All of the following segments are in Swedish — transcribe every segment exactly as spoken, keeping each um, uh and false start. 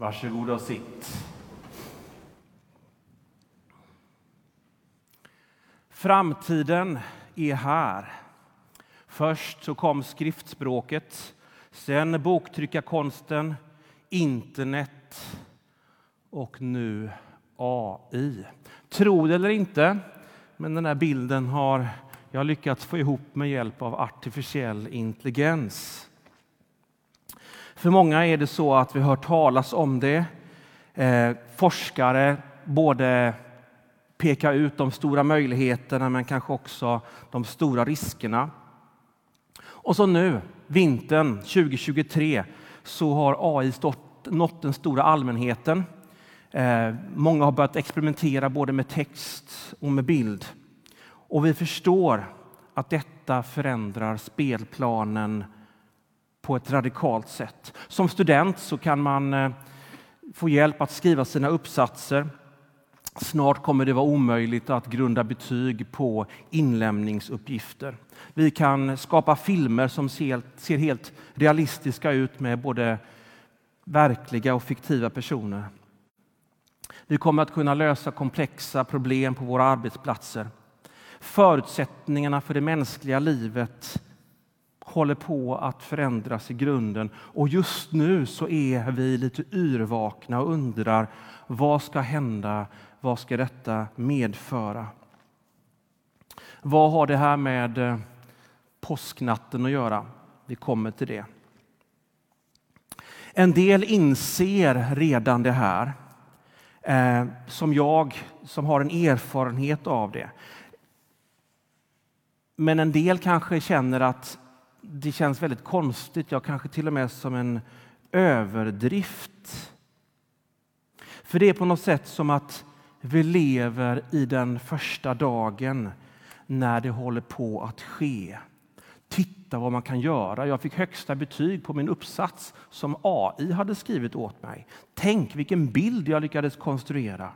Varsågod och sitt. Framtiden är här. Först så kom skriftspråket, sen boktryckarkonsten, internet och nu A I. Tro det eller inte, men den här bilden har jag lyckats få ihop med hjälp av artificiell intelligens. För många är det så att vi hör talas om det. Eh, forskare både pekar ut de stora möjligheterna men kanske också de stora riskerna. Och så nu, vintern tjugo tjugotre, så har A I stått, nått den stora allmänheten. Eh, många har börjat experimentera både med text och med bild. Och vi förstår att detta förändrar spelplanen på ett radikalt sätt. Som student så kan man få hjälp att skriva sina uppsatser. Snart kommer det vara omöjligt att grunda betyg på inlämningsuppgifter. Vi kan skapa filmer som ser helt realistiska ut med både verkliga och fiktiva personer. Vi kommer att kunna lösa komplexa problem på våra arbetsplatser. Förutsättningarna för det mänskliga livet håller på att förändras i grunden, och just nu så är vi lite yrvakna och undrar vad ska hända, vad ska detta medföra? Vad har det här med påsknatten att göra? Vi kommer till det. En del inser redan det här, eh, som jag som har en erfarenhet av det. Men en del kanske känner att det känns väldigt konstigt, ja kanske till och med som en överdrift. För det är på något sätt som att vi lever i den första dagen när det håller på att ske. Titta vad man kan göra. Jag fick högsta betyg på min uppsats som A I hade skrivit åt mig. Tänk vilken bild jag lyckades konstruera.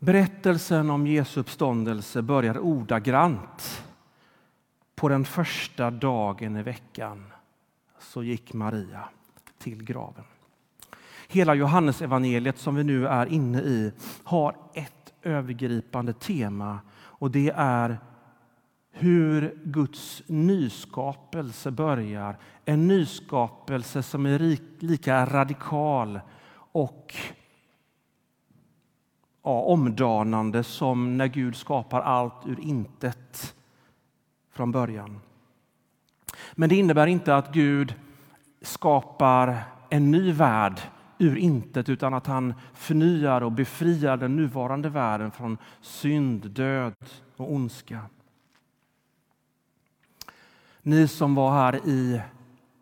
Berättelsen om Jesu uppståndelse börjar ordagrant. På den första dagen i veckan så gick Maria till graven. Hela Johannesevangeliet som vi nu är inne i har ett övergripande tema, och det är hur Guds nyskapelse börjar. En nyskapelse som är lika radikal och Ja, omdanande som när Gud skapar allt ur intet från början. Men det innebär inte att Gud skapar en ny värld ur intet, utan att han förnyar och befriar den nuvarande världen från synd, död och ondska. Ni som var här i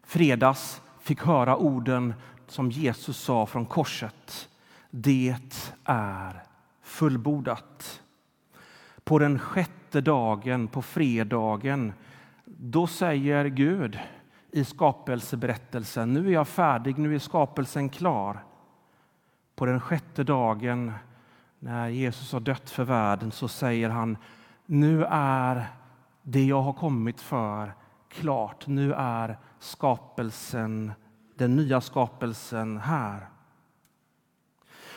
fredags fick höra orden som Jesus sa från korset. Det är fullbordat. På den sjätte dagen, på fredagen, då säger Gud i skapelseberättelsen: nu är jag färdig, nu är skapelsen klar. På den sjätte dagen, när Jesus har dött för världen, så säger han: nu är det jag har kommit för klart. Nu är skapelsen, den nya skapelsen här.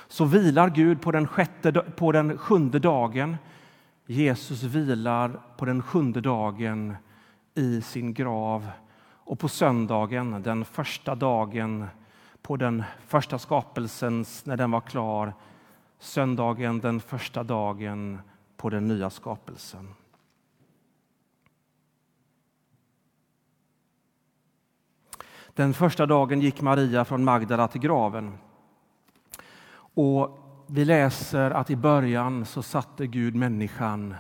Så vilar Gud på den, sjätte, på den sjunde dagen. Jesus vilar på den sjunde dagen i sin grav. Och på söndagen, den första dagen, på den första skapelsens, när den var klar. Söndagen, den första dagen, på den nya skapelsen. Den första dagen gick Maria från Magdala till graven. Och vi läser att i början så satte Gud människan,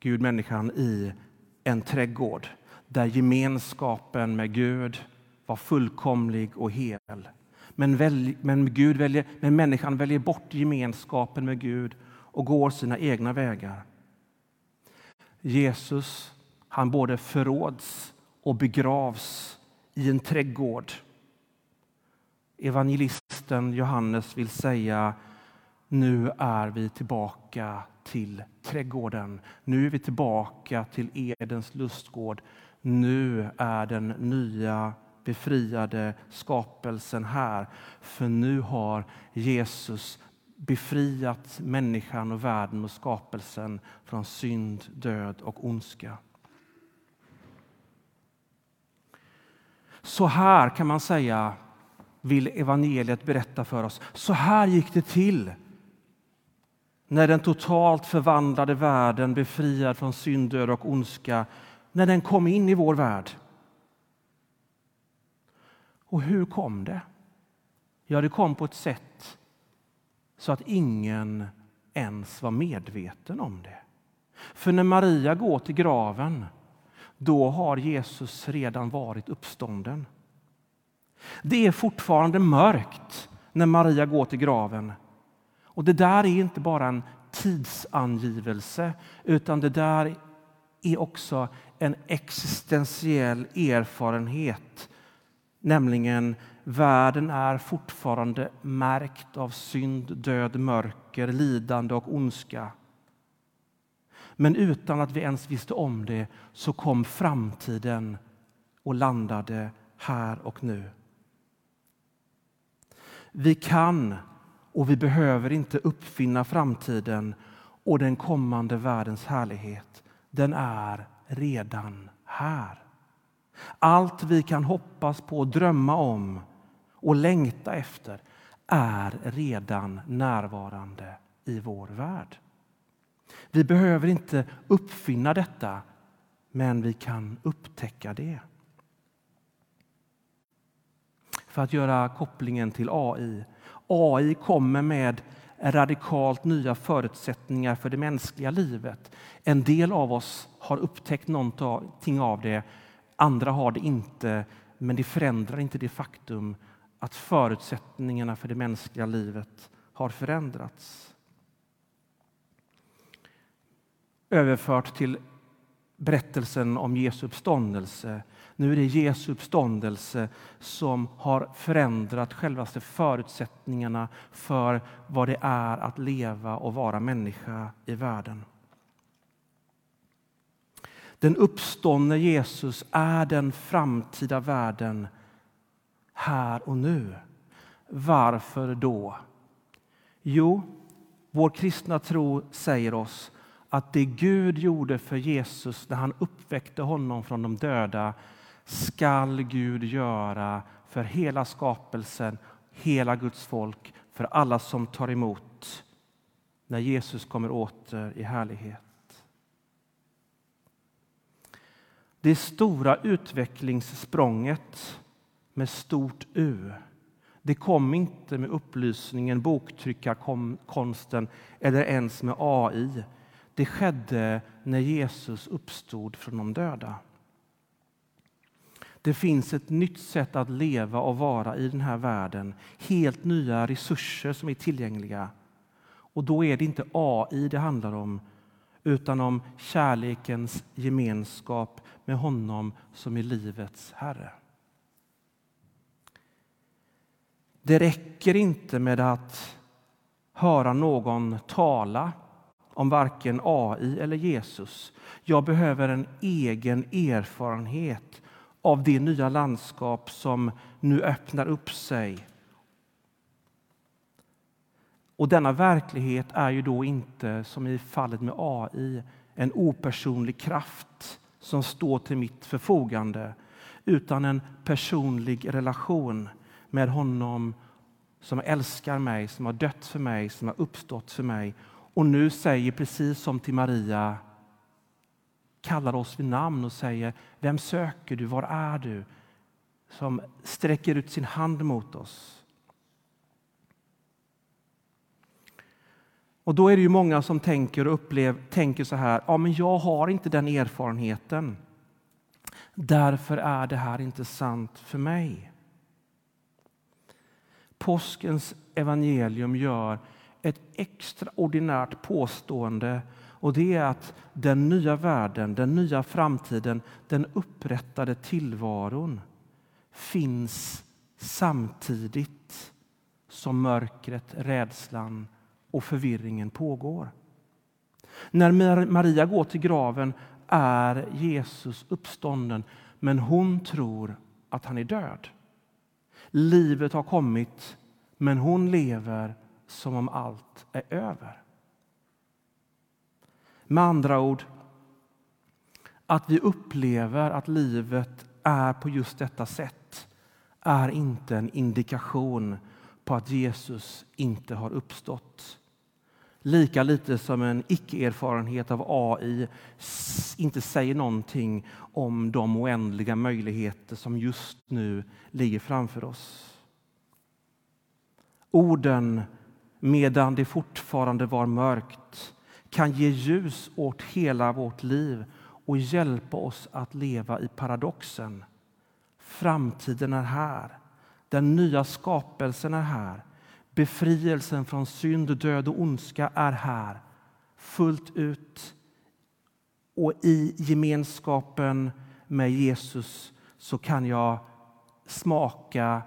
Gud människan i en trädgård där gemenskapen med Gud var fullkomlig och hel. Men, väl, men, Gud väljer, men människan väljer bort gemenskapen med Gud och går sina egna vägar. Jesus, han både förråds och begravs i en trädgård. Evangelisten Johannes vill säga: nu är vi tillbaka till trädgården. Nu är vi tillbaka till Edens lustgård. Nu är den nya befriade skapelsen här. För nu har Jesus befriat människan och världen och skapelsen från synd, död och ondska. Så här kan man säga, vill evangeliet berätta för oss. Så här gick det till när den totalt förvandlade världen, befriad från synd, död och ondska, när den kom in i vår värld. Och hur kom det? Ja, det kom på ett sätt så att ingen ens var medveten om det. För när Maria går till graven, då har Jesus redan varit uppstånden. Det är fortfarande mörkt när Maria går till graven. Och det där är inte bara en tidsangivelse, utan det där är också en existentiell erfarenhet. Nämligen, världen är fortfarande märkt av synd, död, mörker, lidande och ondska. Men utan att vi ens visste om det så kom framtiden och landade här och nu. Vi kan och vi behöver inte uppfinna framtiden och den kommande världens härlighet. Den är redan här. Allt vi kan hoppas på, drömma om och längta efter är redan närvarande i vår värld. Vi behöver inte uppfinna detta, men vi kan upptäcka det. För att göra kopplingen till A I. A I kommer med radikalt nya förutsättningar för det mänskliga livet. En del av oss har upptäckt någonting av det, andra har det inte, men det förändrar inte det faktum att förutsättningarna för det mänskliga livet har förändrats. Överfört till berättelsen om Jesu uppståndelse. Nu är det Jesu uppståndelse som har förändrat själva förutsättningarna för vad det är att leva och vara människa i världen. Den uppståndne Jesus är den framtida världen här och nu. Varför då? Jo, vår kristna tro säger oss att det Gud gjorde för Jesus när han uppväckte honom från de döda skall Gud göra för hela skapelsen, hela Guds folk, för alla som tar emot när Jesus kommer åter i härlighet. Det stora utvecklingssprånget med stort U, det kom inte med upplysningen, boktryckarkonsten eller ens med A I. Det skedde när Jesus uppstod från de döda. Det finns ett nytt sätt att leva och vara i den här världen. Helt nya resurser som är tillgängliga. Och då är det inte A I det handlar om, utan om kärlekens gemenskap med honom som är livets herre. Det räcker inte med att höra någon tala om varken A I eller Jesus. Jag behöver en egen erfarenhet av det nya landskap som nu öppnar upp sig. Och denna verklighet är ju då inte, som i fallet med A I, en opersonlig kraft som står till mitt förfogande, utan en personlig relation med honom som älskar mig, som har dött för mig, som har uppstått för mig. Och nu säger, precis som till Maria, kallar oss vid namn och säger: vem söker du? Var är du? Som sträcker ut sin hand mot oss. Och då är det ju många som tänker och upplever, tänker så här: ja, men jag har inte den erfarenheten. Därför är det här inte sant för mig. Påskens evangelium gör ett extraordinärt påstående, och det är att den nya världen, den nya framtiden, den upprättade tillvaron finns samtidigt som mörkret, rädslan och förvirringen pågår. När Maria går till graven är Jesus uppstånden, men hon tror att han är död. Livet har kommit, men hon lever som om allt är över. Med andra ord, att vi upplever att livet är på just detta sätt är inte en indikation på att Jesus inte har uppstått. Lika lite som en icke-erfarenhet av A I inte säger någonting om de oändliga möjligheter som just nu ligger framför oss. Orden, medan det fortfarande var mörkt, kan ge ljus åt hela vårt liv och hjälpa oss att leva i paradoxen. Framtiden är här. Den nya skapelsen är här. Befrielsen från synd, död och ondska är här. Fullt ut. Och i gemenskapen med Jesus så kan jag smaka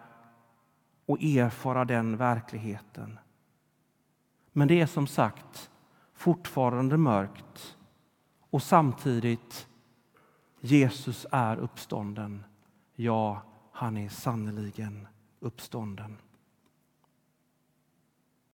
och erfara den verkligheten. Men det är som sagt fortfarande mörkt. Och samtidigt, Jesus är uppstånden. Ja, han är sannoliken uppstånden.